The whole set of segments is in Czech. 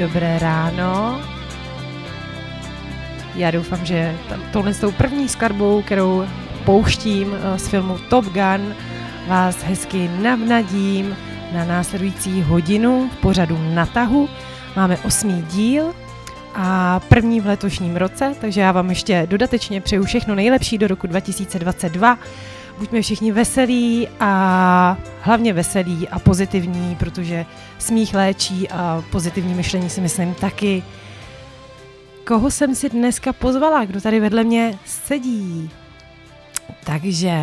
Dobré ráno. Já doufám, že tohle s tou první skladbou, kterou pouštím z filmu Top Gun, vás hezky navnadím na následující hodinu v pořadu Na tahu. Máme 8. díl a první v letošním roce, takže já vám ještě dodatečně přeju všechno nejlepší do roku 2022. Buďme všichni veselí a hlavně veselí a pozitivní, protože smích léčí a pozitivní myšlení si myslím taky. Koho jsem si dneska pozvala? Kdo tady vedle mě sedí? Takže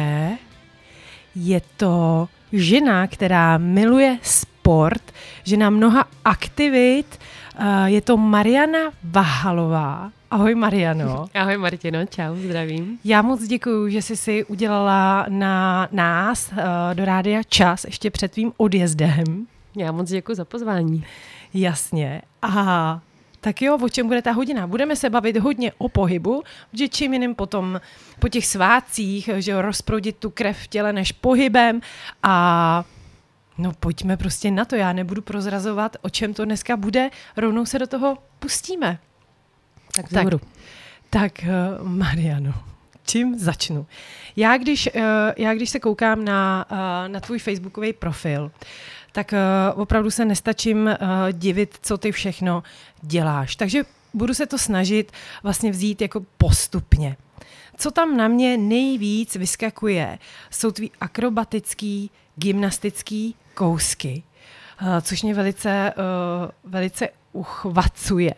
je to žena, která miluje sport, žena mnoha aktivit. Je to Mariana Váhalová. Ahoj Mariano. Ahoj Martino, čau, zdravím. Já moc děkuju, že jsi si udělala na nás do rádia čas ještě před tvým odjezdem. Já moc děkuju za pozvání. Jasně. Aha. Tak jo, o čem bude ta hodina? Budeme se bavit hodně o pohybu, protože čím jiným potom po těch svátcích, že rozproudit tu krev v těle než pohybem a... No pojďme prostě na to, já nebudu prozrazovat, o čem to dneska bude, rovnou se do toho pustíme. Tak Mariano, čím začnu? Já když se koukám na tvůj facebookový profil, tak opravdu se nestačím divit, co ty všechno děláš. Takže budu se to snažit vlastně vzít jako postupně. Co tam na mě nejvíc vyskakuje, jsou tvý akrobatický, gymnastický kousky, což mě velice uchvacuje,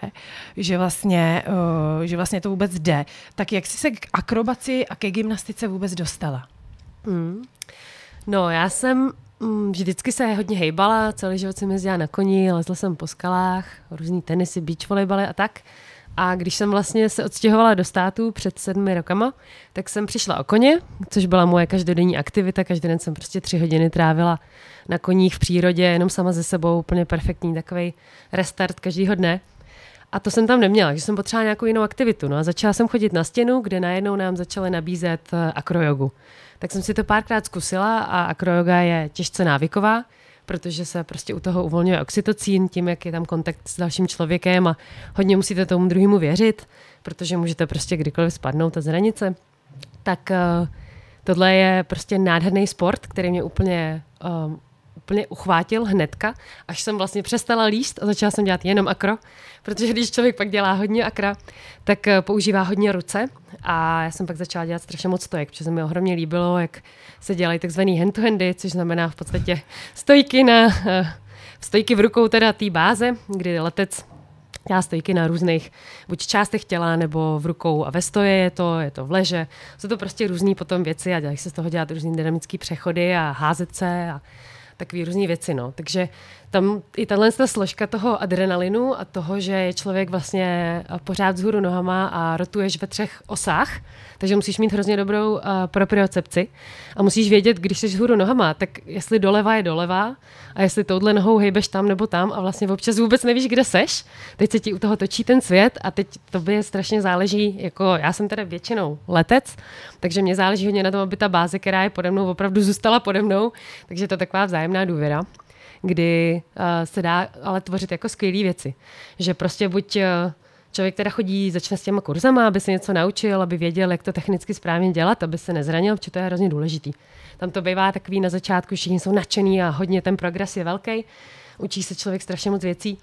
že vlastně to vůbec jde. Tak jak jsi se k akrobaci a ke gymnastice vůbec dostala? No, já jsem vždycky se hodně hejbala, celý život jsem jezdila na koni, lezla jsem po skalách, různý tenisy, beach volejbaly a tak. A když jsem vlastně se odstěhovala do států před 7 rokama, tak jsem přišla o koně, což byla moje každodenní aktivita. Každý den jsem prostě 3 hodiny trávila na koních v přírodě, jenom sama ze sebou, úplně perfektní takovej restart každýho dne. A to jsem tam neměla, že jsem potřebovala nějakou jinou aktivitu. No a začala jsem chodit na stěnu, kde najednou nám začaly nabízet akrojogu. Tak jsem si to párkrát zkusila a akrojoga je těžce návyková, protože se prostě u toho uvolňuje oxytocín, tím, jak je tam kontakt s dalším člověkem a hodně musíte tomu druhému věřit, protože můžete prostě kdykoliv spadnout z hranice. Tak tohle je prostě nádherný sport, který mě úplně uchvátil hnedka, až jsem vlastně přestala líst a začala jsem dělat jenom akro, protože když člověk pak dělá hodně akra, tak používá hodně ruce a já jsem pak začala dělat strašně moc stojek, protože se mi ohromně líbilo, jak se dělají takzvaný hand-to-handy, což znamená v podstatě stojky v rukou teda té báze, kdy letec dělá stojky na různých buď částech těla nebo v rukou a ve stoje je to v leže. Jsou to prostě různý potom věci a dělají se z toho dělat různý dynamický přechody a házet se a takový různý věci, no. Takže tam i tato složka toho adrenalinu a toho, že je člověk vlastně pořád vzhůru nohama a rotuješ ve 3 osách, takže musíš mít hrozně dobrou propriocepci a musíš vědět, když jsi vzhůru nohama, tak jestli doleva je doleva a jestli touhle nohou hejbeš tam nebo tam a vlastně občas vůbec nevíš, kde seš. Teď se ti u toho točí ten svět a teď tobě strašně záleží, jako já jsem teda většinou letec, takže mě záleží hodně na tom, aby ta báze, která je pode mnou, opravdu zůstala pode mnou, takže to je taková vzájemná důvěra, kdy se dá ale tvořit jako skvělý věci. Že prostě buď člověk teda chodí, začne s těma kurzama, aby se něco naučil, aby věděl, jak to technicky správně dělat, aby se nezranil, protože to je hrozně důležitý. Tam to bývá takový na začátku, všichni jsou nadšený a hodně ten progres je velký. Učí se člověk strašně moc věcí.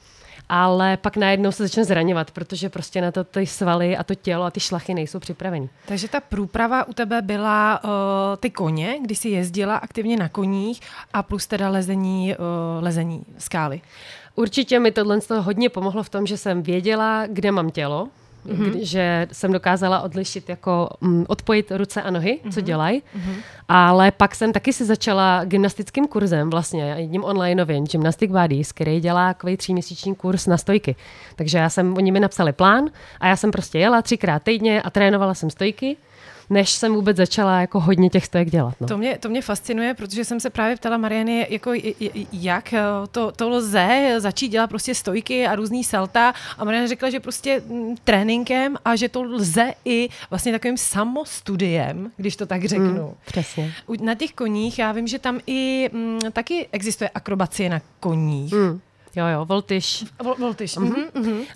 ale pak najednou se začne zraňovat, protože prostě na to ty svaly a to tělo a ty šlachy nejsou připraveny. Takže ta průprava u tebe byla ty koně, kdy jsi jezdila aktivně na koních a plus teda lezení skály. Určitě mi tohle hodně pomohlo v tom, že jsem věděla, kde mám tělo, že jsem dokázala odlišit, jako odpojit ruce a nohy, co dělají. Ale pak jsem taky si začala gymnastickým kurzem vlastně, jedním onlineovým, Gymnastic Buddies, který dělá takový 3měsíční kurz na stojky. Takže oni mi napsali plán a já jsem prostě jela 3krát týdně a trénovala jsem stojky, než jsem vůbec začala jako hodně těch stojek dělat. No. To mě fascinuje, protože jsem se právě ptala Mariany, jako, jak to lze začít dělat prostě stojky a různý salta. A Mariana řekla, že prostě tréninkem a že to lze i vlastně takovým samostudiem, když to tak řeknu. Přesně. Na těch koních, já vím, že tam i taky existuje akrobacie na koních. Jo, voltyš. Voltyš.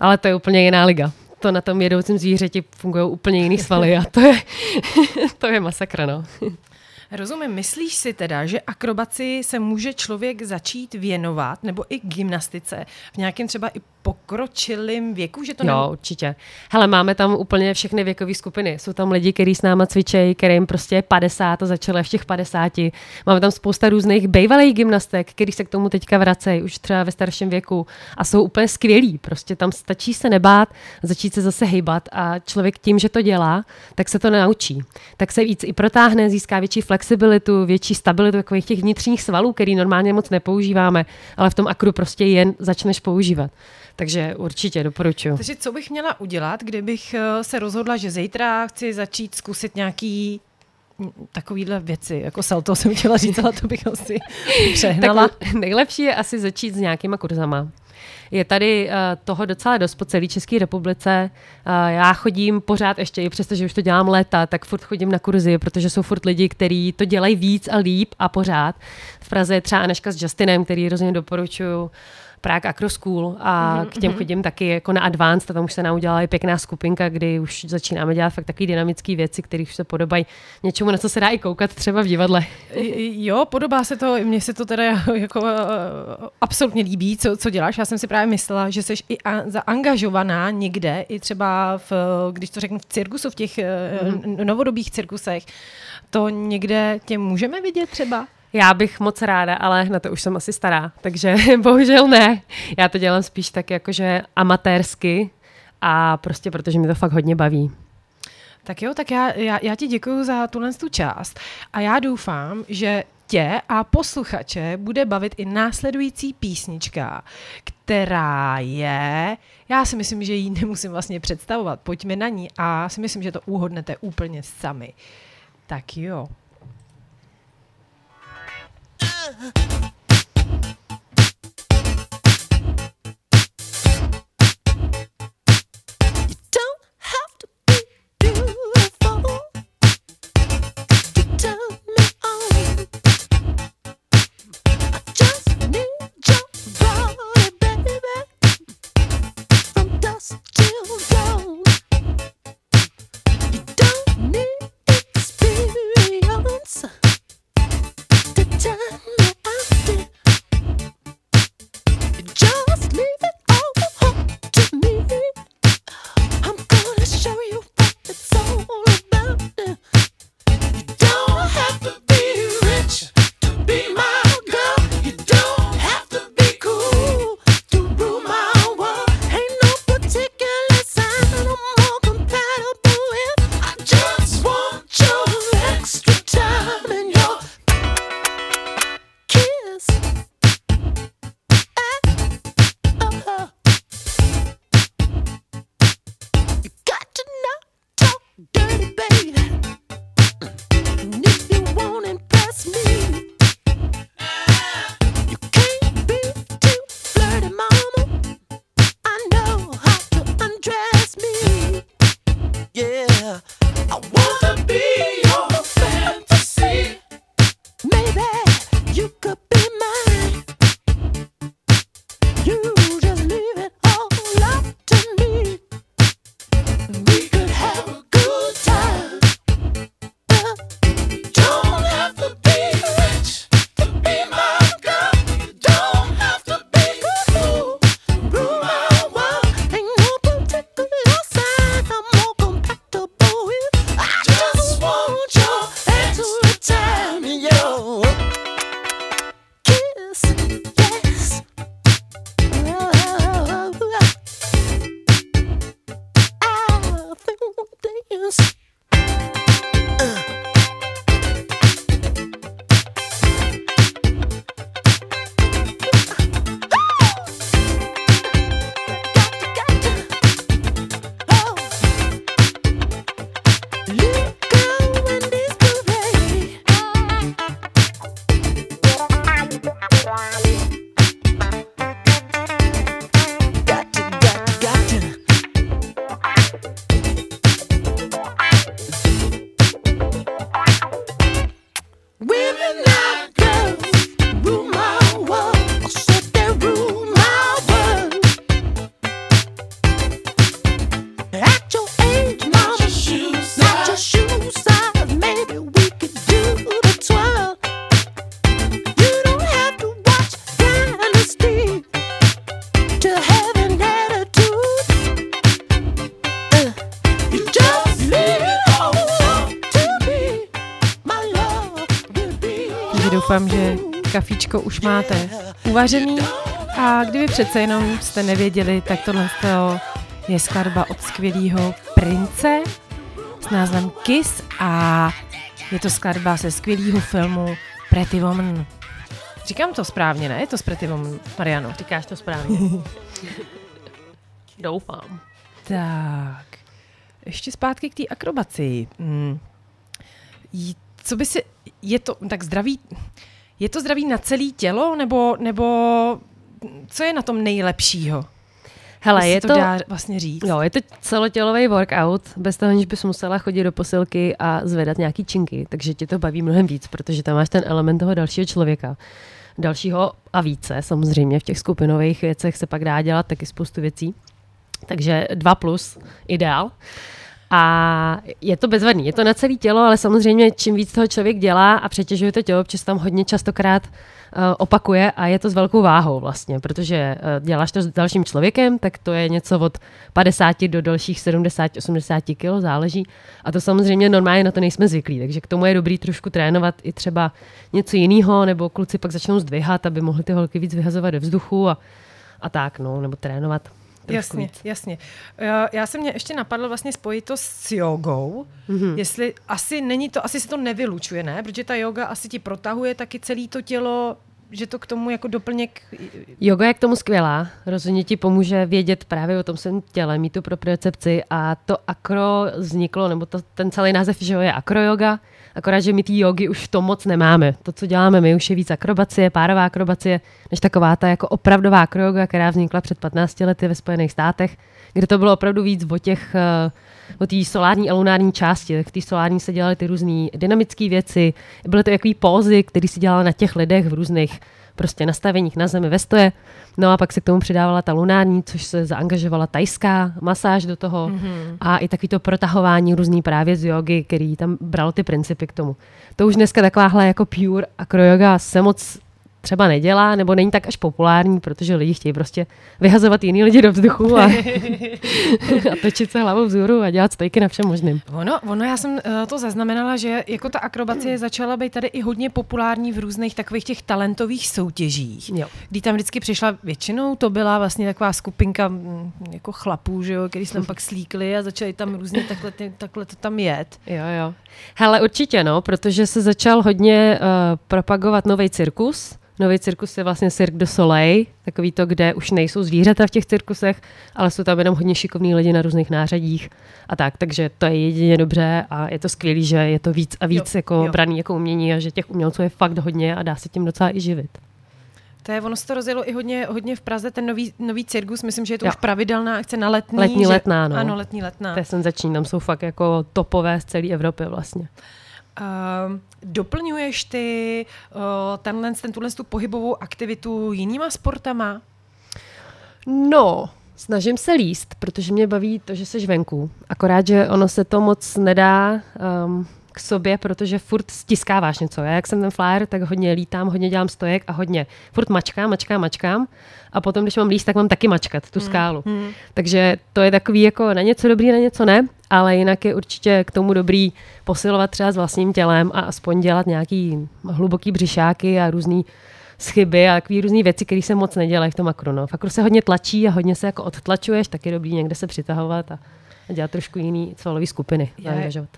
Ale to je úplně jiná liga. To na tom jedoucím zvířeti fungují úplně jiný svaly a to je masakra, no. Rozumím, myslíš si teda, že akrobaci se může člověk začít věnovat, nebo i gymnastice, v nějakém třeba i pokročilým věku? Že to jo, určitě. Hele, máme tam úplně všechny věkové skupiny. Jsou tam lidi, kteří s náma cvičejí, kterým prostě je 50 a začali v těch 50. Máme tam spousta různých bejvalých gymnastek, kteří se k tomu teďka vracejí, už třeba ve starším věku a jsou úplně skvělí. Prostě tam stačí se nebát, začít se zase hejbat a člověk tím, že to dělá, tak se to naučí. Tak se víc i protáhne, získá větší flexibilitu, větší stabilitu takových těch vnitřních svalů, který normálně moc nepoužíváme, ale v tom akru prostě jen začneš používat. Takže určitě doporučuji. Takže co bych měla udělat, kdybych se rozhodla, že zítra chci začít zkusit nějaký takovýhle věci, jako salto jsem chtěla říct, ale to bych asi přehnala. Tak nejlepší je asi začít s nějakýma kurzama. Je tady toho docela dost po celé České republice. Já chodím pořád ještě, i přestože už to dělám léta, tak furt chodím na kurzy, protože jsou furt lidi, kteří to dělají víc a líp a pořád. V Praze je třeba Aneška s Justinem, který rozhodně doporučuju. Prague Acro School a k těm chodím taky jako na advanced a tam už se nám udělala i pěkná skupinka, kdy už začínáme dělat fakt takový dynamický věci, které už se podobají něčemu, na co se dá i koukat třeba v divadle. Jo, podobá se to, mně se to teda jako absolutně líbí, co děláš. Já jsem si právě myslela, že jsi i zaangažovaná někde, i třeba když to řeknu v cirkusu, v těch novodobých cirkusech, to někde tě můžeme vidět třeba? Já bych moc ráda, ale na to už jsem asi stará, takže bohužel ne. Já to dělám spíš tak jakože amatérsky a prostě protože mi to fakt hodně baví. Tak jo, tak já ti děkuju za tuhle tu část a já doufám, že tě a posluchače bude bavit i následující písnička, která je, já si myslím, že ji nemusím vlastně představovat, pojďme na ní a si myslím, že to uhodnete úplně sami. Tak jo. You don't have to be beautiful to turn me on. I just need your body, baby, from dusk till dawn. You don't need experience to turn me on. Doufám, že kafíčko už máte uvařený a kdyby přece jenom jste nevěděli, tak tohle je skladba od skvělého Prince s názvem Kiss a je to skladba ze skvělého filmu Pretty Woman. Říkám to správně, ne? Je to z Pretty Woman, Mariano? Říkáš to správně. Doufám. Tak, ještě zpátky k té akrobaci. Co by si... Je to zdraví na celé tělo, nebo co je na tom nejlepšího? Hele, je to dá vlastně říct. No, je to celotělový workout, bez toho, aniž bys musela chodit do posilky a zvedat nějaký činky, takže tě to baví mnohem víc, protože tam máš ten element toho dalšího člověka. Dalšího a více, samozřejmě v těch skupinových věcech se pak dá dělat taky spoustu věcí. Takže 2+, ideál. A je to bezvadný, je to na celé tělo, ale samozřejmě čím víc toho člověk dělá a přetěžuje to tělo, protože tam hodně častokrát opakuje a je to s velkou váhou vlastně, protože děláš to s dalším člověkem, tak to je něco od 50 do dalších 70-80 kg, záleží. A to samozřejmě normálně na to nejsme zvyklí, takže k tomu je dobrý trošku trénovat i třeba něco jiného, nebo kluci pak začnou zdvihat, aby mohli ty holky víc vyhazovat do vzduchu a tak, no, nebo trénovat. Jasně. Já se mě ještě napadlo vlastně spojit to s jogou. Mm-hmm. Jestli asi se to nevylučuje, ne? Protože ta yoga asi ti protahuje taky celé to tělo, že to k tomu jako doplněk... Yoga je k tomu skvělá. Rozhodně ti pomůže vědět právě o tom svém těle, mít tu propriocepci a to akro vzniklo, nebo to, ten celý název, že je akroyoga, akorát, že my ty jogy už to moc nemáme. To, co děláme my, už je víc akrobacie, párová akrobacie, než taková ta jako opravdová akroyoga, která vznikla před 15 lety ve Spojených státech, kde to bylo opravdu víc o té solární a lunární části. Tak v té solární se dělaly ty různé dynamické věci, byly to jakový pózy, které se dělala na těch lidech v různých prostě nastaveních na zemi ve stoje. No a pak se k tomu přidávala ta lunární, což se zaangažovala tajská masáž do toho a i takový to protahování různý právě z jogy, který tam bralo ty principy k tomu. To už dneska takováhle jako pure akroyoga se moc třeba nedělá, nebo není tak až populární, protože lidi chtějí prostě vyhazovat jiný lidi do vzduchu a točit se hlavou vzhůru a dělat stojky na všem možným. Ono, já jsem to zaznamenala, že jako ta akrobacie začala být tady i hodně populární v různých takových těch talentových soutěžích, jo. Kdy tam vždycky přišla většinou, to byla vlastně taková skupinka jako chlapů, že jo, který se tam pak slíkli a začali tam různě takhle to tam jet. Jo. Hele, určitě no, protože se začal hodně propagovat nový cirkus. Nový cirkus je vlastně Cirque du Soleil, takový to, kde už nejsou zvířata v těch cirkusech, ale jsou tam jenom hodně šikovní lidi na různých nářadích a tak, takže to je jedině dobře a je to skvělý, že je to víc a víc braný jako umění a že těch umělců je fakt hodně a dá se tím docela i živit. Ono se to rozjelo i hodně v Praze, ten nový cirkus, myslím, že je to už pravidelná akce na Letný. Letná, no. Ano, Letná. To je senzační, tam jsou fakt jako topové z celé Evropy vlastně. Doplňuješ ty tuhle pohybovou aktivitu jinýma sportama? No, snažím se líst, protože mě baví to, že seš venku. Akorát, že ono se to moc nedá k sobě, protože furt stiskáváš něco. Já jak jsem ten flyer, tak hodně lítám, hodně dělám stojek a hodně. Furt mačkám. A potom, když mám líst, tak mám taky mačkat tu skálu. Takže to je takový jako na něco dobrý, na něco ne, ale jinak je určitě k tomu dobrý posilovat třeba s vlastním tělem a aspoň dělat nějaký hluboký břišáky a různý schyby a takový různý věci, které se moc nedělají v tom akru. No. Fakt se hodně tlačí a hodně se jako odtlačuješ, tak je dobrý někde se přitahovat a dělat trošku jiný cvalové skupiny.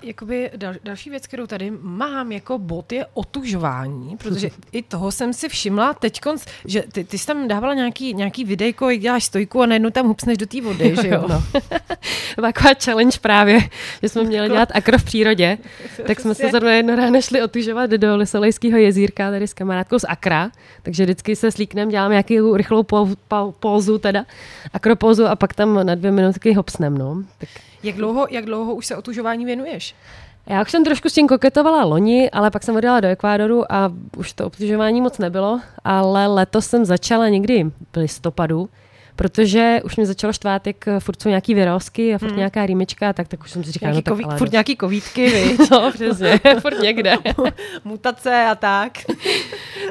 Jakoby další věc, kterou tady mám jako bod, je otužování, protože i toho jsem si všimla teďkonc, že ty jsi tam dávala nějaký videjko, jak děláš stojku a najednou tam hupsneš do té vody, že jo? No. Taková challenge právě, že jsme měli dělat akro v přírodě, tak jsme se zrovna jedno ráno šli otužovat do Lisolejského jezírka tady s kamarádkou z Akra, takže vždycky se slíknem, děláme nějakou rychlou pózu teda, akropózu a pak tam na 2 minutky hopsnem, no. Jak dlouho už se otužování věnuješ? Já už jsem trošku s tím koketovala loni, ale pak jsem odjela do Ekvádoru a už to obtěžování moc nebylo, ale letos jsem začala někdy v listopadu, protože už mě začalo štvát, jak furt jsou nějaký virálsky a furt nějaká rýmička, tak už jsem si říkala, no tak ale... Furt nějaký covidky, víš? No, přesně, furt někde. Mutace a tak.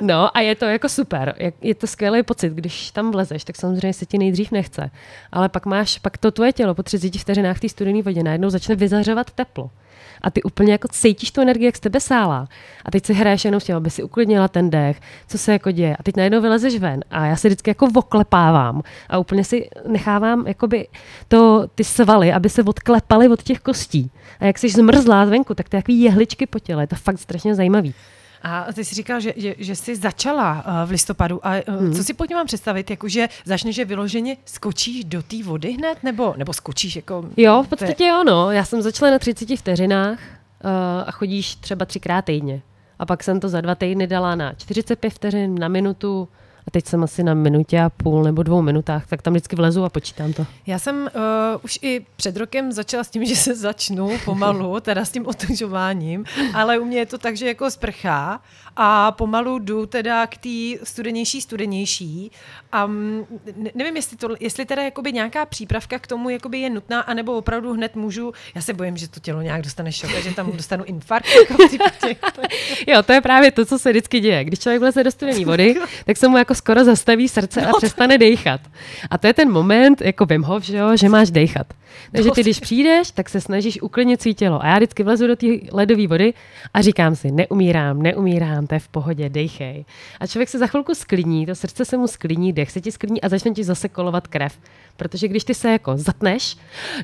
No a je to jako super, je to skvělý pocit, když tam vlezeš, tak samozřejmě se ti nejdřív nechce, ale pak to tvoje tělo po 30 vteřinách té studené vodě najednou začne vyzařovat teplo. A ty úplně jako cítíš tu energii, jak z tebe sálá. A teď si hraješ jenom s tím, aby si uklidnila ten dech, co se jako děje. A teď najednou vylezeš ven a já se vždycky jako oklepávám a úplně si nechávám jakoby ty svaly, aby se odklepaly od těch kostí. A jak jsi zmrzlá zvenku, tak ty takový jehličky po těle, je to fakt strašně zajímavý. A ty jsi říkala, že jsi začala v listopadu. A co si pod tím mám představit? Jakože začneš, že vyloženě skočíš do té vody hned? Nebo skočíš jako... Jo, v podstatě jo, no. Já jsem začala na 30 vteřinách a chodíš třeba 3x týdně. A pak jsem to za 2 týdny dala na 45 vteřin, na minutu. A teď jsem asi na minutě a půl nebo 2 minutách, tak tam vždycky vlezu a počítám to. Já jsem už i před rokem začala s tím, že se začnu pomalu, teda s tím otužováním, ale u mě je to tak, že jako sprchá a pomalu jdu teda k té studenější a nevím, jestli teda jakoby nějaká přípravka k tomu jakoby je nutná, anebo opravdu hned můžu, já se bojím, že to tělo nějak dostane šok, že tam dostanu infarkt. Jo, to je právě to, co se vždycky děje. Když člověk vleze do studené vody, tak se mu jako skoro zastaví srdce a přestane dejchat. A to je ten moment, jako Wim Hof, že máš dejchat. Takže ty, když přijdeš, tak se snažíš uklidnit svý tělo. A já vždycky vlezu do té ledové vody a říkám si, neumírám, to je v pohodě, dejchej. A člověk se za chvilku sklidní, to srdce se mu sklidní, dech se ti sklidní a začne ti zase kolovat krev. Protože když ty se jako zatneš,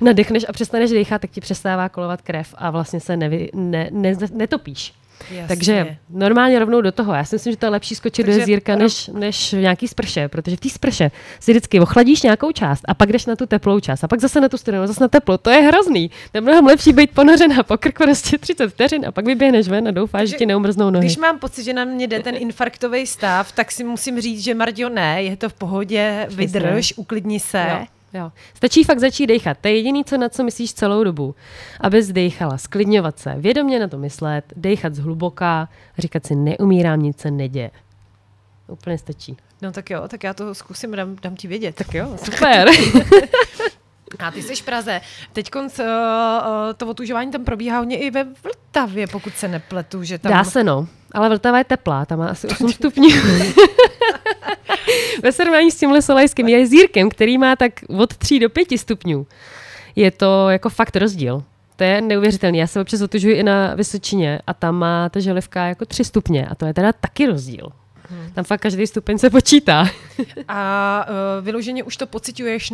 nadechneš a přestaneš dejchat, tak ti přestává kolovat krev a vlastně se netopíš. Jasně. Takže normálně rovnou do toho. Já si myslím, že to je lepší skočit do jezírka než nějaký sprše, protože v té sprše si vždycky ochladíš nějakou část a pak jdeš na tu teplou část a pak zase na tu studenou, zase na teplo. To je hrozný. To je mnohem lepší být ponořená po krku 30 vteřin a pak vyběhneš ven a doufáš, že ti neumrznou nohy. Když mám pocit, že na mě jde ten infarktový stav, tak si musím říct, že Marďo, ne, je to v pohodě, vydrž, uklidni se. Jo. Stačí fakt začít dejchat. To je jediné, na co myslíš celou dobu. Abys dejchala, sklidňovat se, vědomě na to myslet, dejchat zhluboka, říkat si neumírám, nic se neděje. Úplně stačí. No tak jo, tak já to zkusím, dám ti vědět. Tak jo, super. A ty jsi v Praze. Teďkonc to otužování tam probíhá hodně i ve Vltavě, pokud se nepletu. Že tam... Dá se, no. Ale Vltava je teplá, tam má asi 8 stupňů. Ve srovnání s tímhle solajským jezírkem, který má tak od 3 do 5 stupňů, je to jako fakt rozdíl. To je neuvěřitelný. Já se občas otužuji i na Vysočině a tam má ta želivka jako 3 stupně a to je teda taky rozdíl. Tam fakt každý stupeň se počítá. A vyloženě už to pociťuješ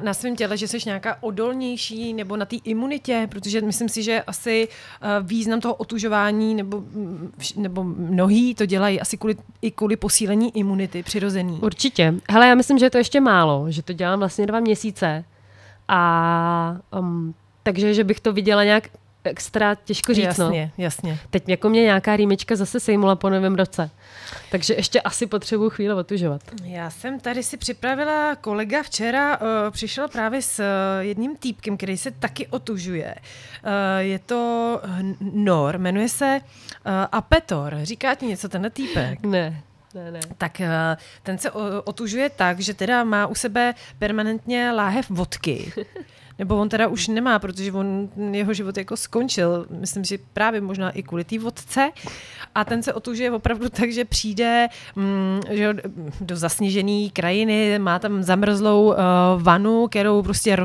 na svém těle, že jsi nějaká odolnější nebo na té imunitě, protože myslím si, že asi význam toho otužování nebo mnohí to dělají asi kvůli posílení imunity přirozený. Určitě. Hele, já myslím, že je to ještě málo, že to dělám vlastně 2 měsíce a takže, že bych to viděla nějak extra těžko říct. Jasně, no. Jasně. Teď jako mě nějaká rýmička zase sejmula po novém roce. Takže ještě asi potřebuji chvíli otužovat. Já jsem tady si připravila, kolega včera přišel právě s jedním týpkem, který se taky otužuje. Je to Nor, jmenuje se Apetor. Říká ti něco tenhle týpek? Ne. Tak ten se otužuje tak, že teda má u sebe permanentně láhev vodky. Nebo on teda už nemá, protože jeho život jako skončil, myslím, že právě možná i kvůli té vodce. A ten se otužuje opravdu tak, že přijde že do zasněžené krajiny, má tam zamrzlou vanu, kterou prostě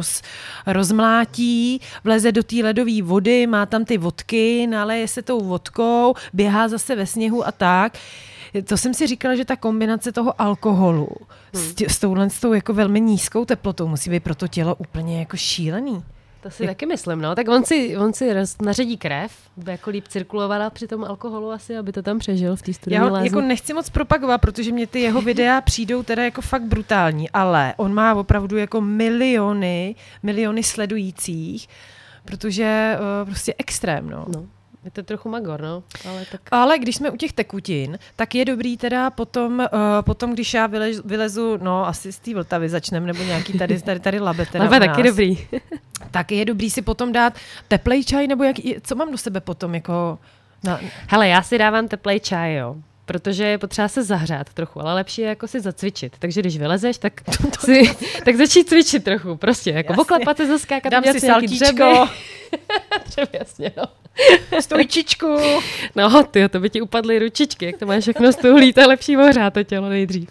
rozmlátí, vleze do té ledové vody, má tam ty vodky, naleje se tou vodkou, běhá zase ve sněhu a tak. To jsem si říkala, že ta kombinace toho alkoholu s touhle jako velmi nízkou teplotou musí být pro to tělo úplně jako šílený. To si taky myslím, no. Tak on si naředí krev, aby jako líp cirkulovala při tom alkoholu asi, aby to tam přežil v té studené lázni. Já jako nechci moc propagovat, protože mě ty jeho videa přijdou teda jako fakt brutální, ale on má opravdu jako miliony sledujících, protože prostě extrém, no. Je to trochu magor, no. Ale když jsme u těch tekutin, tak je dobrý teda potom když já vylezu, no asi z té Vltavy začneme, nebo nějaký tady Labe teda Labe taky dobrý. Tak je dobrý si potom dát teplej čaj, nebo co mám do sebe potom, jako... Hele, já si dávám teplej čaj, jo. Protože je potřeba se zahřát trochu, ale lepší je jako si zacvičit. Takže když vylezeš, tak začít cvičit trochu, prostě. Jako oklepat se, zaskákat, dám si saltíčko. Jasně, no. Stojčičku. No, tyjo, to by ti upadly ručičky, jak to máš všechno stuhlý, to je lepší ohřát to tělo nejdřív.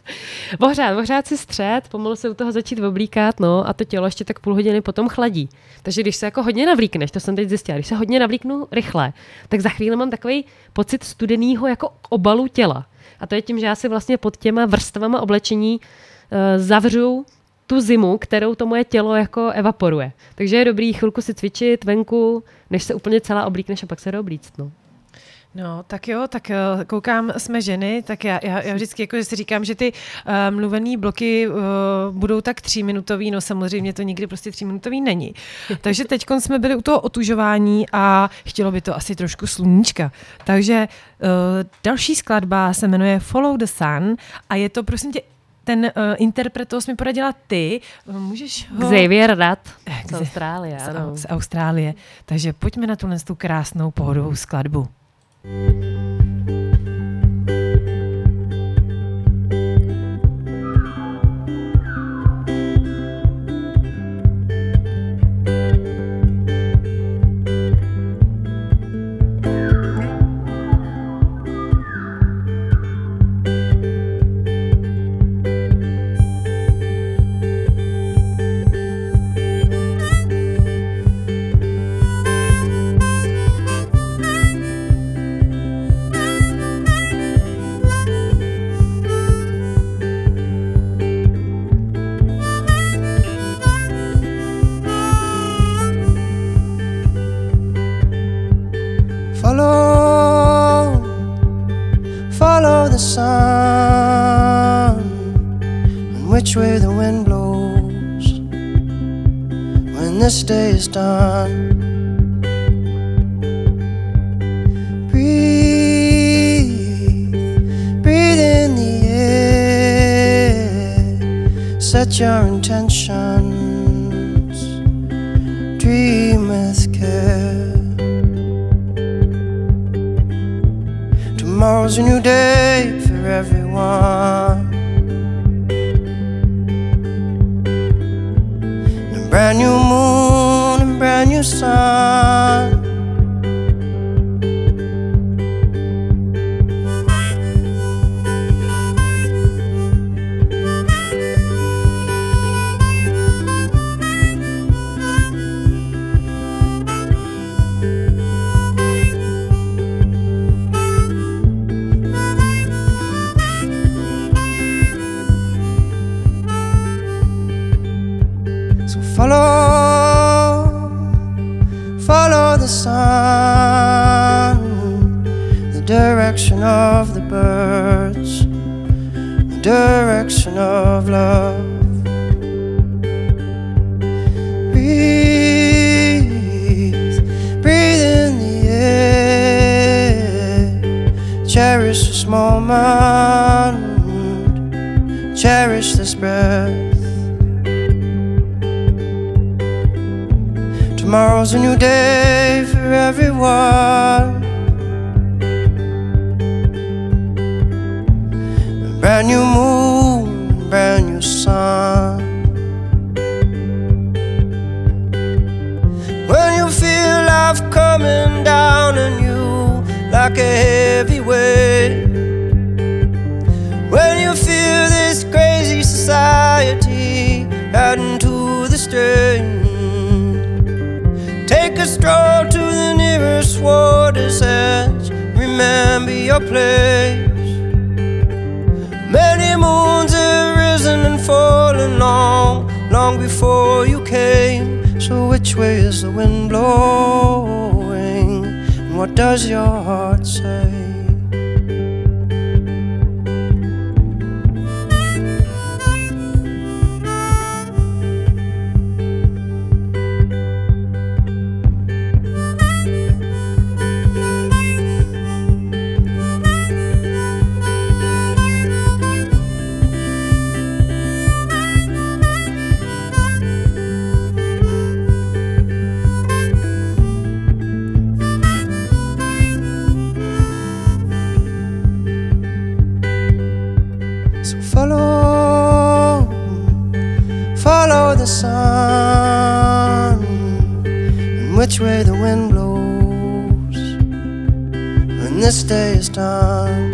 Ohřát si střed, pomalu se u toho začít oblíkat, no, a to tělo ještě tak půl hodiny potom chladí. Takže když se jako hodně navlíkneš, to jsem teď zjistila, když se hodně navlíknu rychle, tak za chvíli mám takový pocit studenýho jako obalu těla. A to je tím, že já si vlastně pod těma vrstvama oblečení zavřu tu zimu, kterou to moje tělo jako evaporuje. Takže je dobrý chvilku si cvičit venku, než se úplně celá oblíkneš a pak se dooblíct. No, tak jo, tak koukám, jsme ženy, tak já vždycky jako, že si říkám, že ty mluvený bloky budou tak 3minutový, no samozřejmě to nikdy prostě 3minutový není. Takže teďkon jsme byli u toho otužování a chtělo by to asi trošku sluníčka. Takže další skladba se jmenuje Follow the Sun a je to, prosím tě, ten interpret, toho jsi mi poradila ty. Můžeš ho... Xavier Rudd z Austrálie. Z Austrálie. Takže pojďme na tuhle tu krásnou pohodovou skladbu. This day is done. Breathe in the air. Set your intentions. Dream with care. Tomorrow's a new day for everyone. Brand new moon and brand new sun. Follow the sun, the direction of the birds, the direction of love. Breathe in the air. Cherish this moment, cherish this breath. Tomorrow's a new day for everyone. A brand new moon, brand new sun. When you feel life coming down on you like a heavy weight, when you feel this crazy society adding to the strain, take a stroll to the nearest water's edge. Remember your place. Many moons have risen and fallen long, long before you came. So which way is the wind blowing? And what does your heart say? follow, follow the sun, and which way the wind blows when this day is done.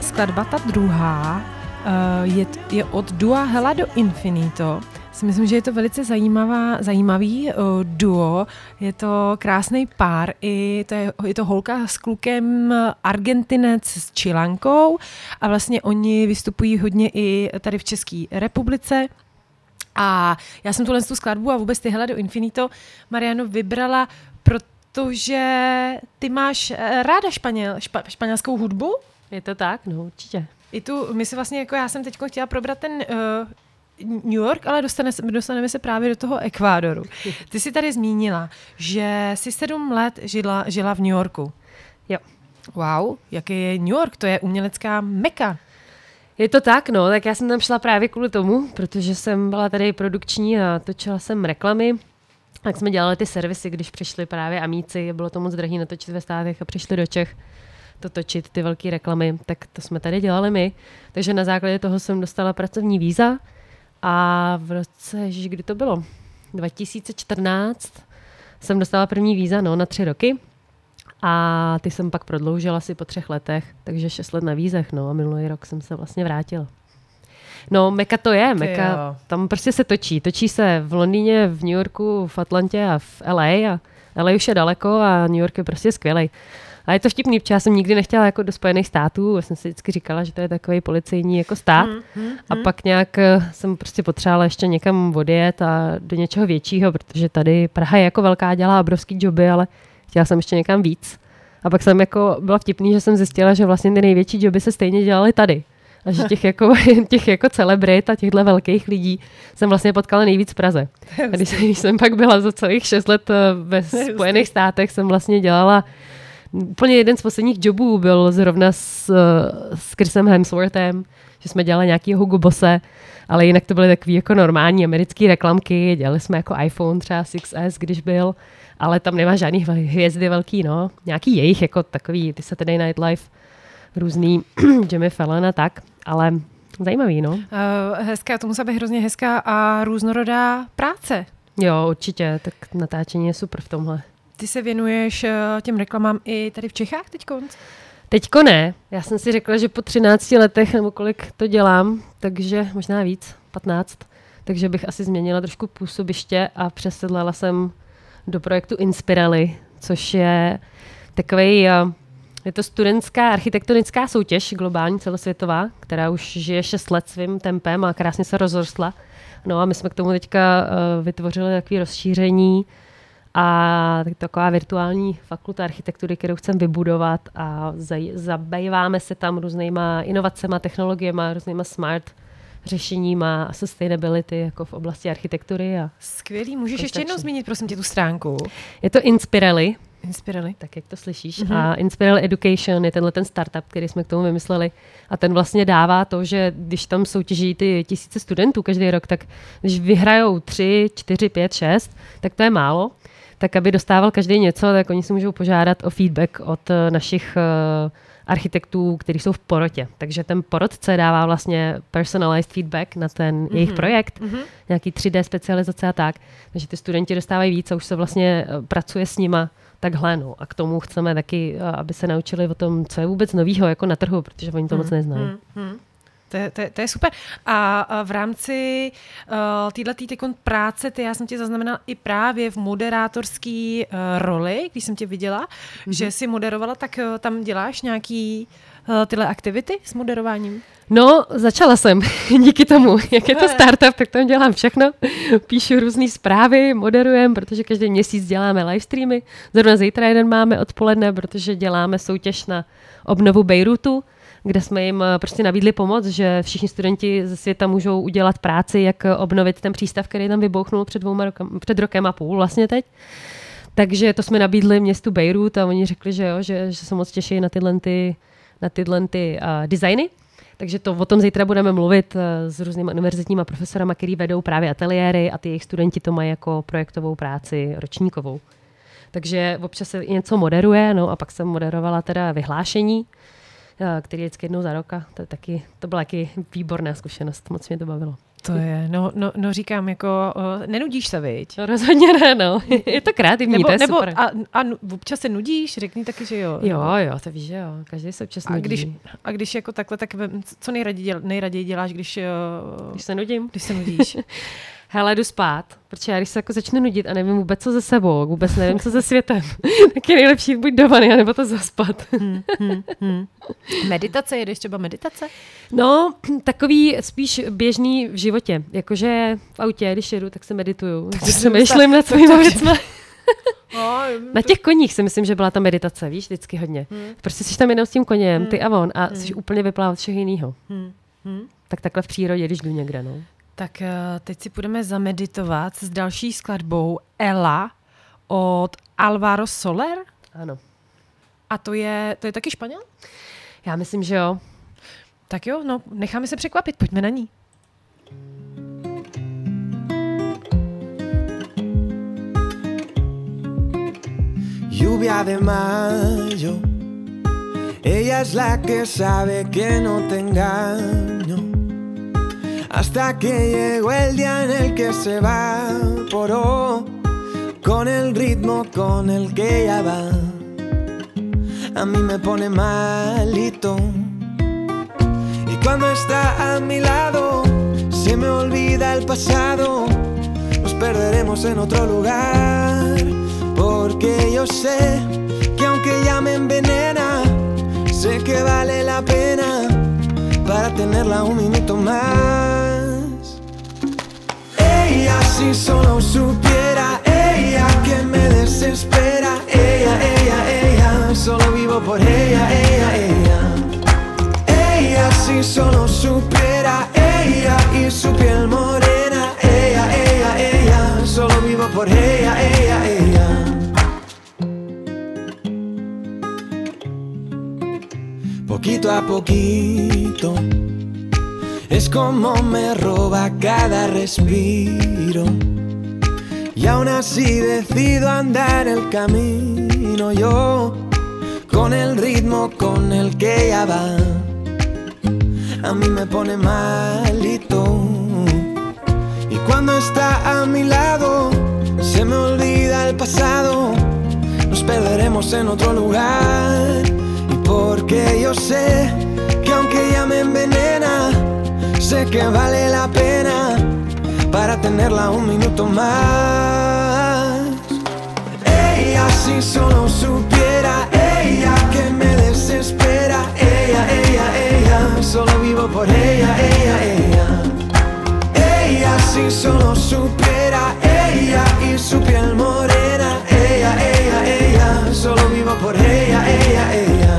Skladba ta druhá je od dua Hela do Infinito. Myslím, že je to velice zajímavý duo. Je to krásný pár. Je to holka s klukem, Argentinec s Čilankou. A vlastně oni vystupují hodně i tady v České republice. A já jsem tuhle skladbu a vůbec ty Hela do Infinito, Mariano, vybrala, protože ty máš ráda španělskou hudbu? Je to tak, no určitě. My se vlastně, jako já jsem teď chtěla probrat ten New York, ale dostaneme se právě do toho Ekvádoru. Ty jsi tady zmínila, že jsi 7 let žila v New Yorku. Jo. Wow, jaký je New York, to je umělecká meka. Je to tak, no, tak já jsem tam šla právě kvůli tomu, protože jsem byla tady produkční a točila jsem reklamy. Tak jsme dělali ty servisy, když přišli právě amíci, bylo to moc drahý natočit ve státech a přišli do Čech to točit, ty velké reklamy, tak to jsme tady dělali my. Takže na základě toho jsem dostala pracovní víza a v roce, kdy to bylo? 2014 jsem dostala první víza, no, na 3 roky a ty jsem pak prodloužila asi po 3 letech, takže 6 let na vízech, no a minulý rok jsem se vlastně vrátila. No, meka to je, meka, tam prostě se točí se v Londýně, v New Yorku, v Atlantě a v LA a LA už je daleko a New York je prostě skvělej. A je to vtipný, protože já jsem nikdy nechtěla jako do Spojených států, já jsem si vždycky říkala, že to je takový policejní jako stát a pak nějak jsem prostě potřebovala ještě někam odjet a do něčeho většího, protože tady Praha je jako velká, dělá obrovský joby, ale chtěla jsem ještě někam víc. A pak jsem jako byla vtipný, že jsem zjistila, že vlastně ty největší joby se stejně dělaly tady. A že těch jako celebrit a těchto velkých lidí jsem vlastně potkala nejvíc v Praze. A když jsem pak byla za celých 6 let ve Spojených státech, jsem vlastně dělala Úplně jeden z posledních jobů byl zrovna s Chrisem Hemsworthem, že jsme dělali nějaký Hugo Bosse, ale jinak to byly takový jako normální americké reklamky, dělali jsme jako iPhone třeba 6S, když byl, ale tam nemá žádný hvězdy velký, no. Nějaký jejich, jako takový ty Saturday Night Live, různý Jimmy Fallon a tak, ale zajímavý, no. Hezká, to musela být hrozně hezká a různorodá práce. Jo, určitě, tak natáčení je super v tomhle. Ty se věnuješ těm reklamám i tady v Čechách teďkonc? Teďko ne. Já jsem si řekla, že po 13 letech, nebo kolik to dělám, takže možná víc, 15, takže bych asi změnila trošku působiště a přesedlala jsem do projektu Inspireli, což je takovej, je to studentská architektonická soutěž, globální, celosvětová, která už žije 6 let svým tempem a krásně se rozrostla. No a my jsme k tomu teďka vytvořili takové rozšíření a taková virtuální fakulta architektury, kterou chceme vybudovat a zabýváme se tam různýma inovacema, technologiema, různýma smart řešeníma a sustainability jako v oblasti architektury. A skvělý, můžeš ještě jednou zmínit, prosím tě, tu stránku. Je to Inspireli. Inspireli. Tak jak to slyšíš. Mm-hmm. A Inspireli Education je tenhle ten startup, který jsme k tomu vymysleli. A ten vlastně dává to, že když tam soutěží ty tisíce studentů každý rok, tak když vyhrajou 3, 4, 5, 6, tak to je málo. Tak aby dostával každý něco, tak oni si můžou požádat o feedback od našich architektů, kteří jsou v porotě. Takže ten porotce dává vlastně personalized feedback na ten jejich projekt, nějaký 3D specializace a tak. Takže ty studenti dostávají víc a už se vlastně pracuje s nima takhle. No. A k tomu chceme taky, aby se naučili o tom, co je vůbec novýho jako na trhu, protože oni to moc neznají. To je super. A v rámci této práce, já jsem tě zaznamenala i právě v moderátorské roli, když jsem tě viděla, že jsi moderovala, tak tam děláš nějaký tyhle aktivity s moderováním? No, začala jsem díky tomu, jak je to startup, tak tam dělám všechno. Píšu různé zprávy, moderujem, protože každý měsíc děláme livestreamy. Zrovna zítra jeden máme odpoledne, protože děláme soutěž na obnovu Bejrutu, kde jsme jim prostě nabídli pomoc, že všichni studenti ze světa můžou udělat práci, jak obnovit ten přístav, který tam vybouchnul před rokem a půl vlastně teď. Takže to jsme nabídli městu Bejrút a oni řekli, že jo, že se moc těší na tyhle designy. Takže to o tom zítra budeme mluvit s různými univerzitníma profesorama, který vedou právě ateliéry a ty jejich studenti to mají jako projektovou práci ročníkovou. Takže občas se něco moderuje, no a pak jsem moderovala teda vyhlášení, který je jednou za rok, to byla taky výborná zkušenost, moc mě to bavilo. To je, no říkám, jako nenudíš se, viď? No, rozhodně ne, no. Je to kreativní, to je super. A občas se nudíš, řekni taky, že jo. Jo, to víš, že jo, každý se občas nudí. A když jako takhle, tak co nejraději děláš, když se nudím? Když se nudíš. Hele, jdu spát, protože já když se jako začnu nudit a nevím vůbec co ze sebou, vůbec nevím co ze světem, tak je nejlepší buď do vany, anebo to zaspat. Meditace, jedeš třeba meditace? No, takový spíš běžný v životě, jakože v autě, když jedu, tak se medituju, tak se myšlím nad svýma věcma. Na těch koních si myslím, že byla ta meditace, víš, vždycky hodně. Prostě jsi tam jenom s tím koněm, ty a on, a jsi úplně vyplává od všeho jiného. Tak takhle v přírodě, když jdu někde, no. Tak teď si budeme zameditovat s další skladbou Ela od Alvaro Soler. Ano. A to je taky Španěl? Já myslím, že jo. Tak jo, no, necháme se překvapit, pojďme na ní. Lluvia de mayo, ella es la que sabe que no te engaño. Hasta que llegó el día en el que se evaporó con el ritmo con el que ella va. A mí me pone malito y cuando está a mi lado se me olvida el pasado. Nos perderemos en otro lugar porque yo sé que aunque ella me envenena, sé que vale la pena para tenerla un minuto más. Ella si solo supiera, ella que me desespera, ella, ella, ella, solo vivo por ella, ella, ella. Ella si solo supiera, ella y su piel morena, ella, ella, ella, solo vivo por ella, ella, ella. poquito a poquito, es como me roba cada respiro. Y aún así decido andar el camino yo, con el ritmo con el que ella va. A mí me pone malito, y cuando está a mi lado se me olvida el pasado. Nos perderemos en otro lugar, y porque yo sé que aunque ella me envenena, sé que vale la pena para tenerla un minuto más. Ella, si solo supiera, ella que me desespera. Ella, ella, ella, solo vivo por ella, ella, ella. Ella, si solo supiera, ella y su piel morena. Ella, ella, ella, solo vivo por ella, ella, ella.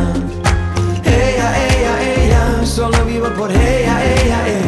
Ella, ella, ella, solo vivo por ella, ella, ella.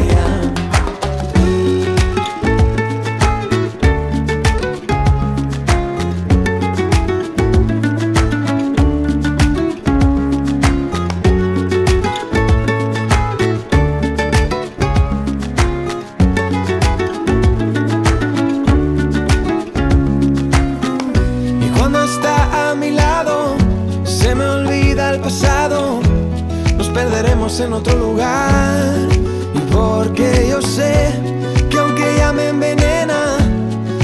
En otro lugar, y porque yo sé que aunque ella me envenena,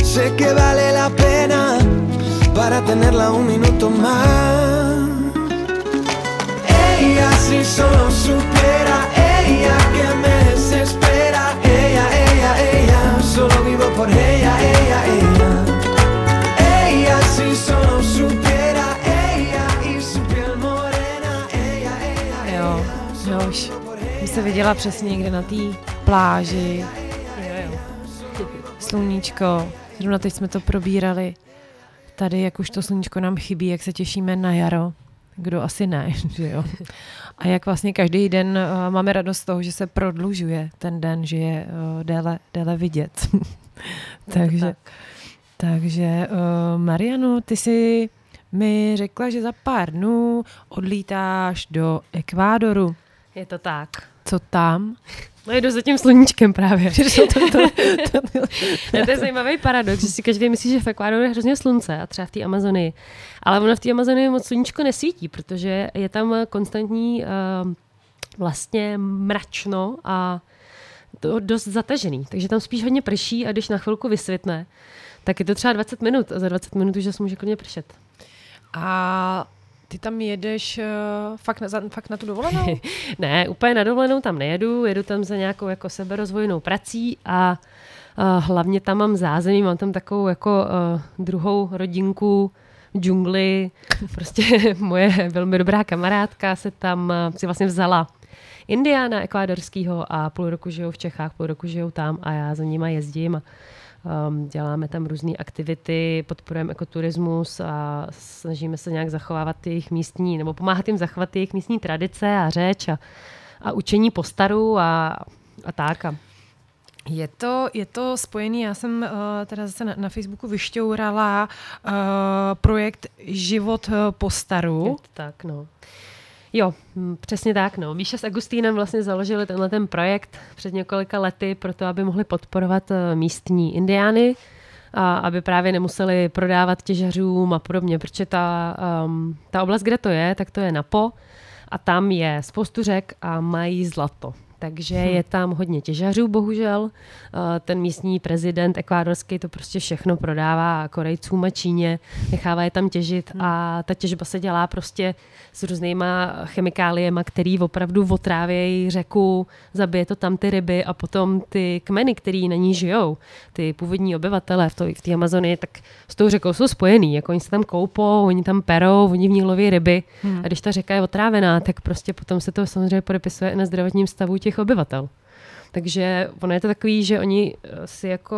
sé que vale la pena para tenerla un minuto más. Ella, si solo supiera, ella que me desespera. Ella, ella, ella, solo vivo por ella, ella, ella. Ella, si solo supiera, ella y su piel morena. Ella, ella, ella. No, už jsem se viděla přesně někde na té pláži, sluníčko, zrovna teď jsme to probírali, tady jak už to sluníčko nám chybí, jak se těšíme na jaro, kdo asi ne, že jo. A jak vlastně každý den máme radost z toho, že se prodlužuje ten den, že je déle vidět. Takže, Mariano, ty jsi mi řekla, že za pár dnů odlítáš do Ekvádoru. Je to tak. Co tam? No jedu za tím sluníčkem právě. To je zajímavý paradox, že si každý myslí, že v Ekvádoru je hrozně slunce a třeba v té Amazonii. Ale ono v té Amazonii moc sluníčko nesvítí, protože je tam konstantní vlastně mračno a to dost zatažený. Takže tam spíš hodně prší a když na chvilku vysvětne, tak je to třeba 20 minut a za 20 minut už se může klidně pršet. A ty tam jedeš fakt na tu dovolenou? Ne, úplně na dovolenou tam nejedu, jedu tam za nějakou jako seberozvojnou prací a hlavně tam mám zázemí, mám tam takovou jako druhou rodinku v džungli. Prostě moje velmi dobrá kamarádka se tam si vlastně vzala Indiána ekvádorskýho a půl roku žijou v Čechách, půl roku žijou tam a já za nima jezdím a děláme tam různé aktivity, podporujeme ekoturismus a snažíme se nějak zachovávat jejich místní, nebo pomáhat jim zachovat jejich místní tradice a řeč a učení postaru a tak. Je to spojený, já jsem teda zase na Facebooku vyšťourala projekt Život postaru. Tak, no. Jo, přesně tak. No. Míša s Agustínem vlastně založili tenhle ten projekt před několika lety proto, aby mohli podporovat místní indiány a aby právě nemuseli prodávat těžařům a podobně, protože ta oblast, kde to je, tak to je Napo a tam je spoustu řek a mají zlato. Takže je tam hodně těžařů, bohužel. Ten místní prezident ekvádorský to prostě všechno prodává Korejcům a Číně, nechává je tam těžit a ta těžba se dělá prostě s různýma chemikáliemi, který opravdu otrávějí řeku, zabije to tam ty ryby a potom ty kmeny, který na ní žijou, ty původní obyvatele v té Amazonii, tak s tou řekou jsou spojený. Jako oni se tam koupou, oni tam perou, oni v ní loví ryby a když ta řeka je otrávená, tak prostě potom se to samozřejmě podepisuje i na zdravotním stavu těch obyvatel. Takže ono je to takový, že oni si jako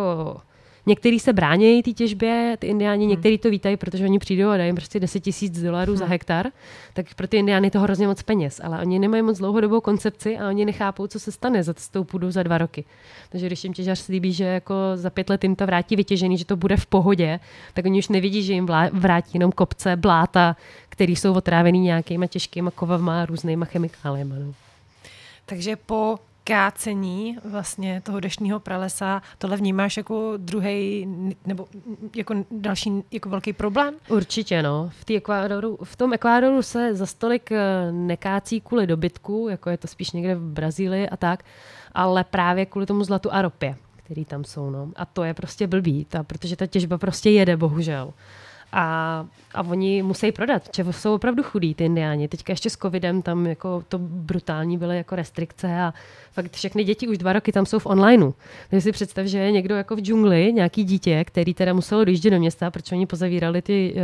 Někteří se bránějí té těžbě, ty indiáni, někteří to vítají, protože oni přijdou a dají prostě $10,000 za hektar, tak pro ty indiány to hrozně moc peněz, ale oni nemají moc dlouhodobou koncepci a oni nechápou, co se stane za tou půdu za 2 roky. Takže když jim těžař slíbí, že jako za 5 let jim to vrátí vytěžený, že to bude v pohodě, tak oni už nevidí, že jim vrátí jenom kopce, bláta, které jsou otrávený nějakýma těžkýma kovama a různýma chemikáliema. No. Takže po kácení vlastně toho deštního pralesa, tohle vnímáš jako druhý nebo jako další jako velký problém? Určitě, no. V tom Ekvádoru se za stolik nekácí kvůli dobytku, jako je to spíš někde v Brazílii a tak, ale právě kvůli tomu zlatu a ropě, který tam jsou, no. A to je prostě blbý, protože ta těžba prostě jede, bohužel. A oni musí prodat, že jsou opravdu chudí ty indiáni. Teďka ještě s covidem tam jako to brutální byly jako restrikce a fakt všechny děti už 2 roky tam jsou v onlineu. Takže si představ, že je někdo jako v džungli, nějaký dítě, který teda muselo dojíždět do města, protože oni pozavírali ty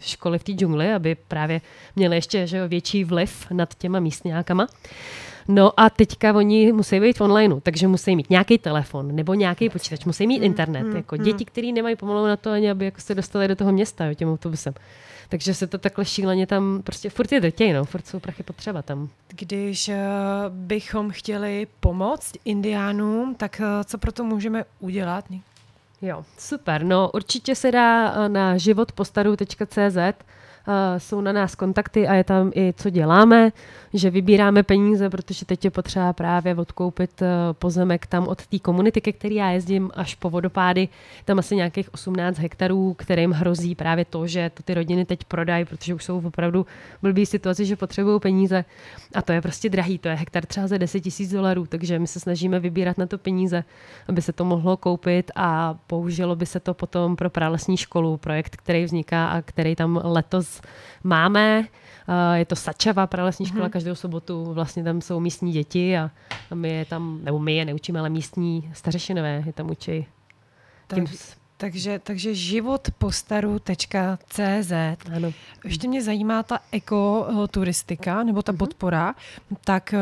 školy v té džungli, aby právě měli ještě že, větší vliv nad těma místňákama. No a teďka oni musí být v onlineu, takže musí mít nějaký telefon nebo nějaký počítač, musí mít internet. Jako děti, které nemají pomalu na to ani, aby jako se dostali do toho města jo, tím autobusem. Takže se to takhle šíleně tam prostě furt je drtěj, no, furt jsou prachy potřeba tam. Když bychom chtěli pomoct indiánům, tak co pro to můžeme udělat? Jo, super. No určitě se dá na životpostaru.cz jsou na nás kontakty a je tam i co děláme, že vybíráme peníze, protože teď je potřeba právě odkoupit pozemek tam od té komunity, ke který já jezdím až po vodopády. Tam asi nějakých 18 hektarů, kterým hrozí právě to, že to ty rodiny teď prodají, protože už jsou opravdu blbý situaci, že potřebují peníze. A to je prostě drahý, to je hektar třeba za $10,000, takže my se snažíme vybírat na to peníze, aby se to mohlo koupit a použilo by se to potom pro pralesní školu, projekt, který vzniká a který tam letos máme. Je to Sačava pralesní škola, každou sobotu vlastně tam jsou místní děti a my je tam, nebo my je neučíme, ale místní stařešinové je tam učí. Takže životpostaru.cz. Ano. Ještě mě zajímá ta ekoturistika, nebo ta podpora. Tak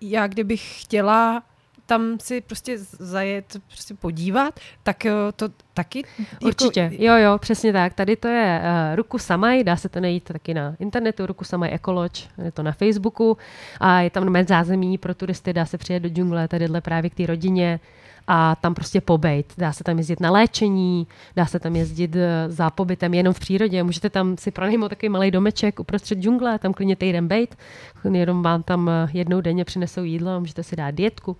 já kdybych chtěla tam si prostě zajet, prostě podívat, tak to taky? Určitě, jo, přesně tak. Tady to je Ruku Samaj, dá se to najít taky na internetu, Ruku Samaj ekoloč, je to na Facebooku a je tam zázemí pro turisty, dá se přijet do džungle, tadyhle právě k té rodině a tam prostě pobejt. Dá se tam jezdit na léčení, dá se tam jezdit za pobytem jenom v přírodě. Můžete tam si pronajmout takový malý domeček uprostřed džungle, tam klidně týden bejt, jenom vám tam jednou denně přinesou jídlo, můžete si dát dietku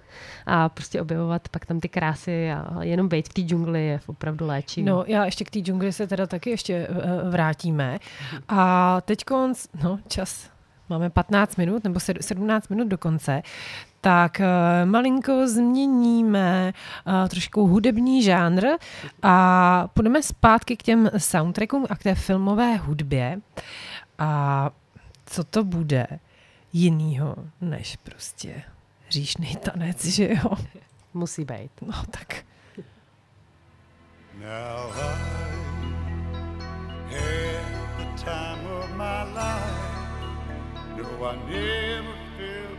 a prostě objevovat pak tam ty krásy a jenom bejt v té džungli je opravdu léčí. No já ještě k té džungli se teda taky ještě vrátíme. A teď čas, máme 15 minut nebo 17 minut do konce. Tak malinko změníme trošku hudební žánr a půjdeme zpátky k těm soundtrackům a k té filmové hudbě. A co to bude jinýho než prostě říšný tanec, že jo? Musí být. No tak. Now I had the time of my life. No, I never felt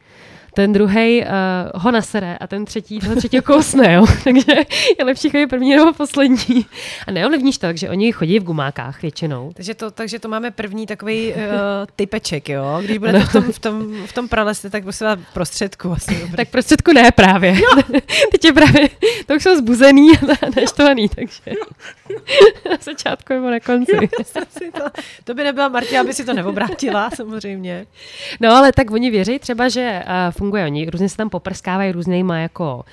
ten druhej ho nasere a ten třetí kousne, jo. Takže je lepší chodit první nebo poslední. A neovlivníš to, takže oni chodí v gumákách většinou. Takže to máme první takový typeček, jo. Když budete v tom pralese, tak prostě prostředku. Vlastně, tak prostředku ne právě. No. Teď je právě, to už jsou zbuzený a naštvaný, takže na začátku nebo na konci. To by nebyla Martě, aby si to neobrátila, samozřejmě. No ale tak oni věří třeba, že funguje. Oni různě se tam poprskávají různýma jako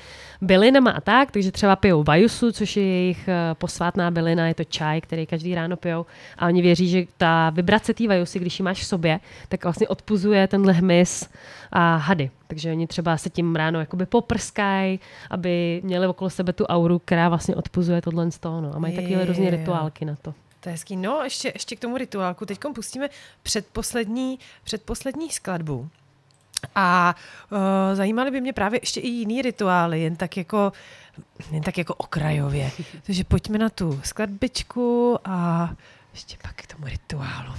bylinama a tak, takže třeba pijou vajusu, což je jejich posvátná bylina, je to čaj, který každý ráno pijou a oni věří, že ta vibrace té vajusy, když ji máš v sobě, tak vlastně odpuzuje tenhle hmyz a hady. Takže oni třeba se tím ráno jakoby poprskají, aby měli okolo sebe tu auru, která vlastně odpuzuje tohle stóno a mají takové různé rituálky na to. To je hezký. No, ještě k tomu rituálku. Teďkom pustíme předposlední skladbu. A zajímaly by mě právě ještě i jiný rituály, jen tak jako okrajově. Takže pojďme na tu skladbičku a ještě pak k tomu rituálu.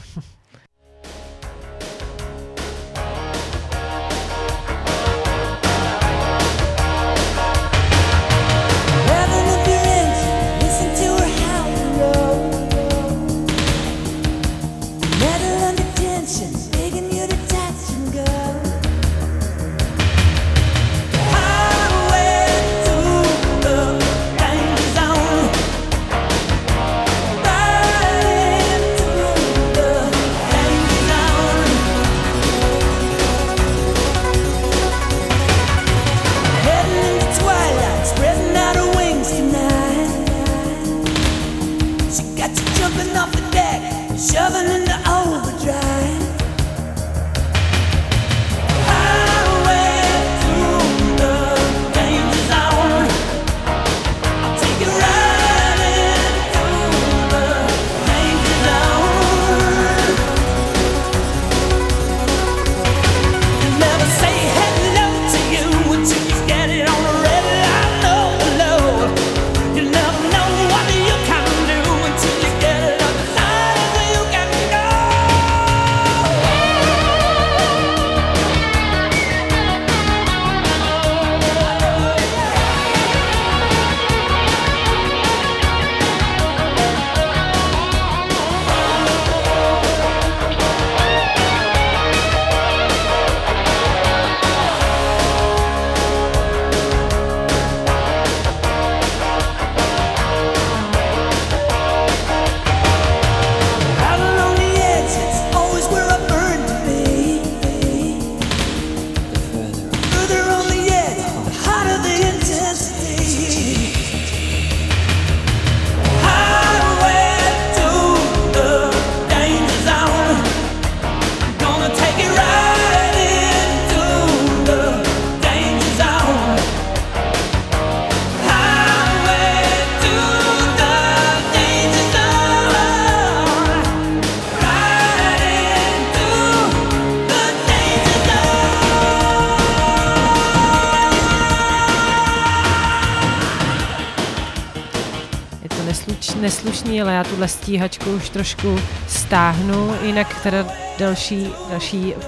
Neslušný, ale já tuhle stíhačku už trošku stáhnu, jinak teda další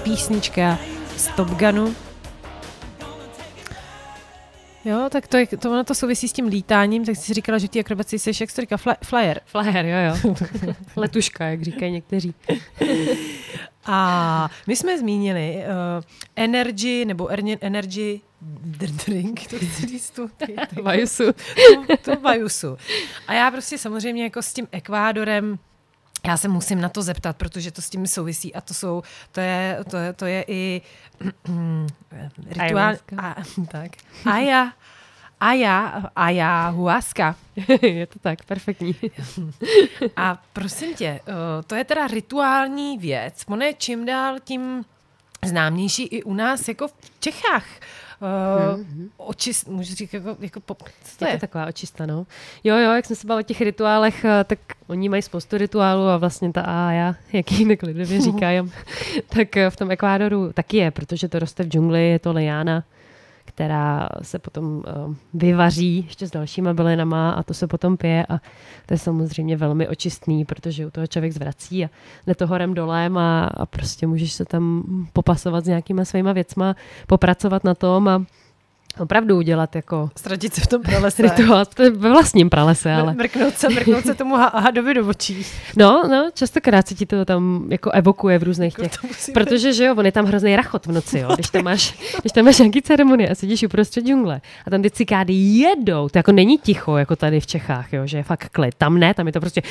písnička z Top Gunu. Jo, tak to ono to souvisí s tím lítáním, tak si říkala, že ty akrobaci seš jak strika flyer. Flyer, jo. Letuška, jak říkají někteří. A my jsme zmínili energy drink, to chci říct tu vajusu. A já prostě samozřejmě jako s tím Ekvádorem, já se musím na to zeptat, protože to s tím souvisí a to je i rituál Ayahuasca. Je to tak, perfektní. A prosím tě, to je teda rituální věc. Ono je čím dál tím známější i u nás jako v Čechách. Můžu říct, jako je to taková očista, no. Jo, jak jsme se bavili o těch rituálech, tak oni mají spoustu rituálů a vlastně ta ája, jak ji neklidově říkají, tak v tom Ekvádoru taky je, protože to roste v džungli, je to liána, která se potom vyvaří ještě s dalšíma bylinama a to se potom pije a to je samozřejmě velmi očistný, protože u toho člověk zvrací a jde to horem dolem a prostě můžeš se tam popasovat s nějakýma svýma věcma, popracovat na tom a opravdu udělat jako... Ztratit se v tom pralese. Rituál, to je ve vlastním pralese, ale... Mrknout se tomu hadovi do očí. No, častokrát se ti to tam jako evokuje v různých těch... Protože, že jo, on je tam hrozný rachot v noci, jo, když tam máš nějaký ceremonie a sedíš uprostřed džungle a tam ty cikády jedou, to jako není ticho, jako tady v Čechách, jo, že je fakt klid. Tam ne, tam je to prostě...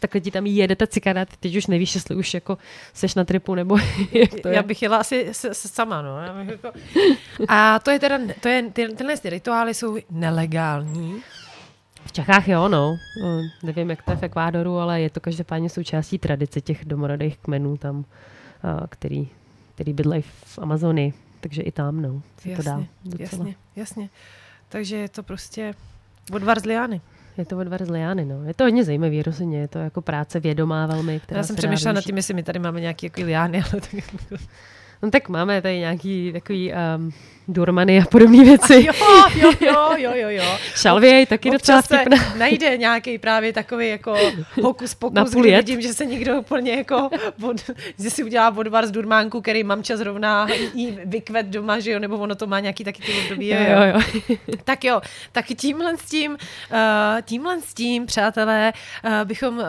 Takhle ti tam jede ta cikáda, teď už nevíš, jestli už jako seš na tripu, nebo jak to je. Já bych jela asi sama, no. A to je teda, tyhle rituály jsou nelegální. V Čechách jo, no. Nevím, jak to je v Ekvádoru, ale je to každopádně součástí tradice těch domorodých kmenů tam, který bydlejí v Amazonii. Takže i tam, no, se jasně, to dá docela. Jasně. Takže je to prostě odvar z liány. Je to odvar z liány, no. Je to hodně zajímavý, rozhodně. Je to jako práce vědomá velmi, která se dá. Já jsem přemýšlela nad tím, jestli my tady máme nějaké jako liány, ale tak... No tak máme tady nějaký takový durmany a podobné věci. Jo. Šalvěj taky docela vtipná. Se najde nějaký právě takový jako hokus pokus, kdy vidím, že se někdo úplně jako, že si udělá vodvar z durmánku, který mamča zrovna jí vykvet doma, že jo, nebo ono to má nějaký taky ty období. Jo. Tak jo, tak tímhle s tím, přátelé, bychom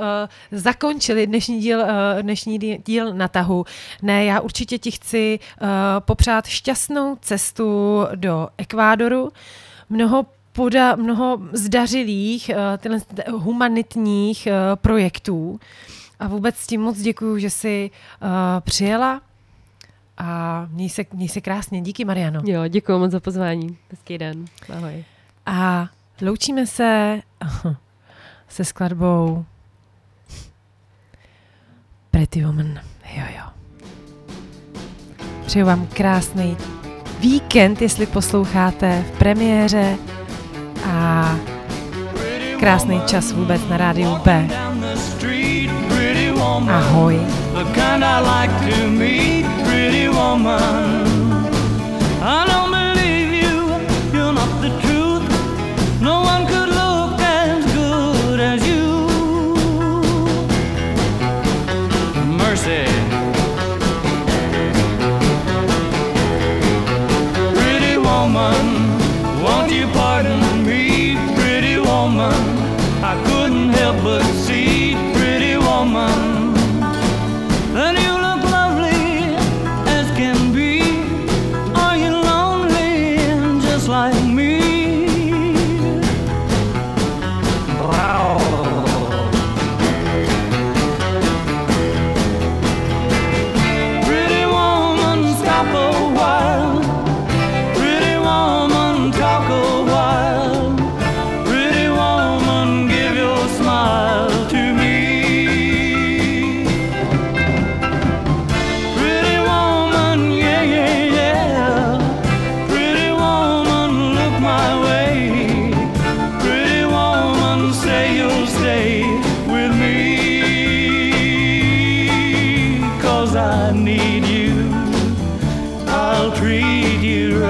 zakončili dnešní díl na tahu. Ne, já určitě ti chci popřát šťastnou cestu do Ekvádoru. Mnoho zdařilých humanitních projektů. A vůbec ti moc děkuju, že jsi přijela a měj se krásně. Díky, Mariano. Jo, děkuju moc za pozvání. Hezký den. Ahoj. A loučíme se se skladbou Pretty Woman. Jo. Přeju vám krásný víkend, jestli posloucháte v premiéře, a krásný čas vůbec na rádiu B. Ahoj. Won't you pardon me, pretty woman? I couldn't help but see, pretty woman, that you look lovely as can be. Are you lonely and just like me? Wow. Pretty woman, stop a while. I need you.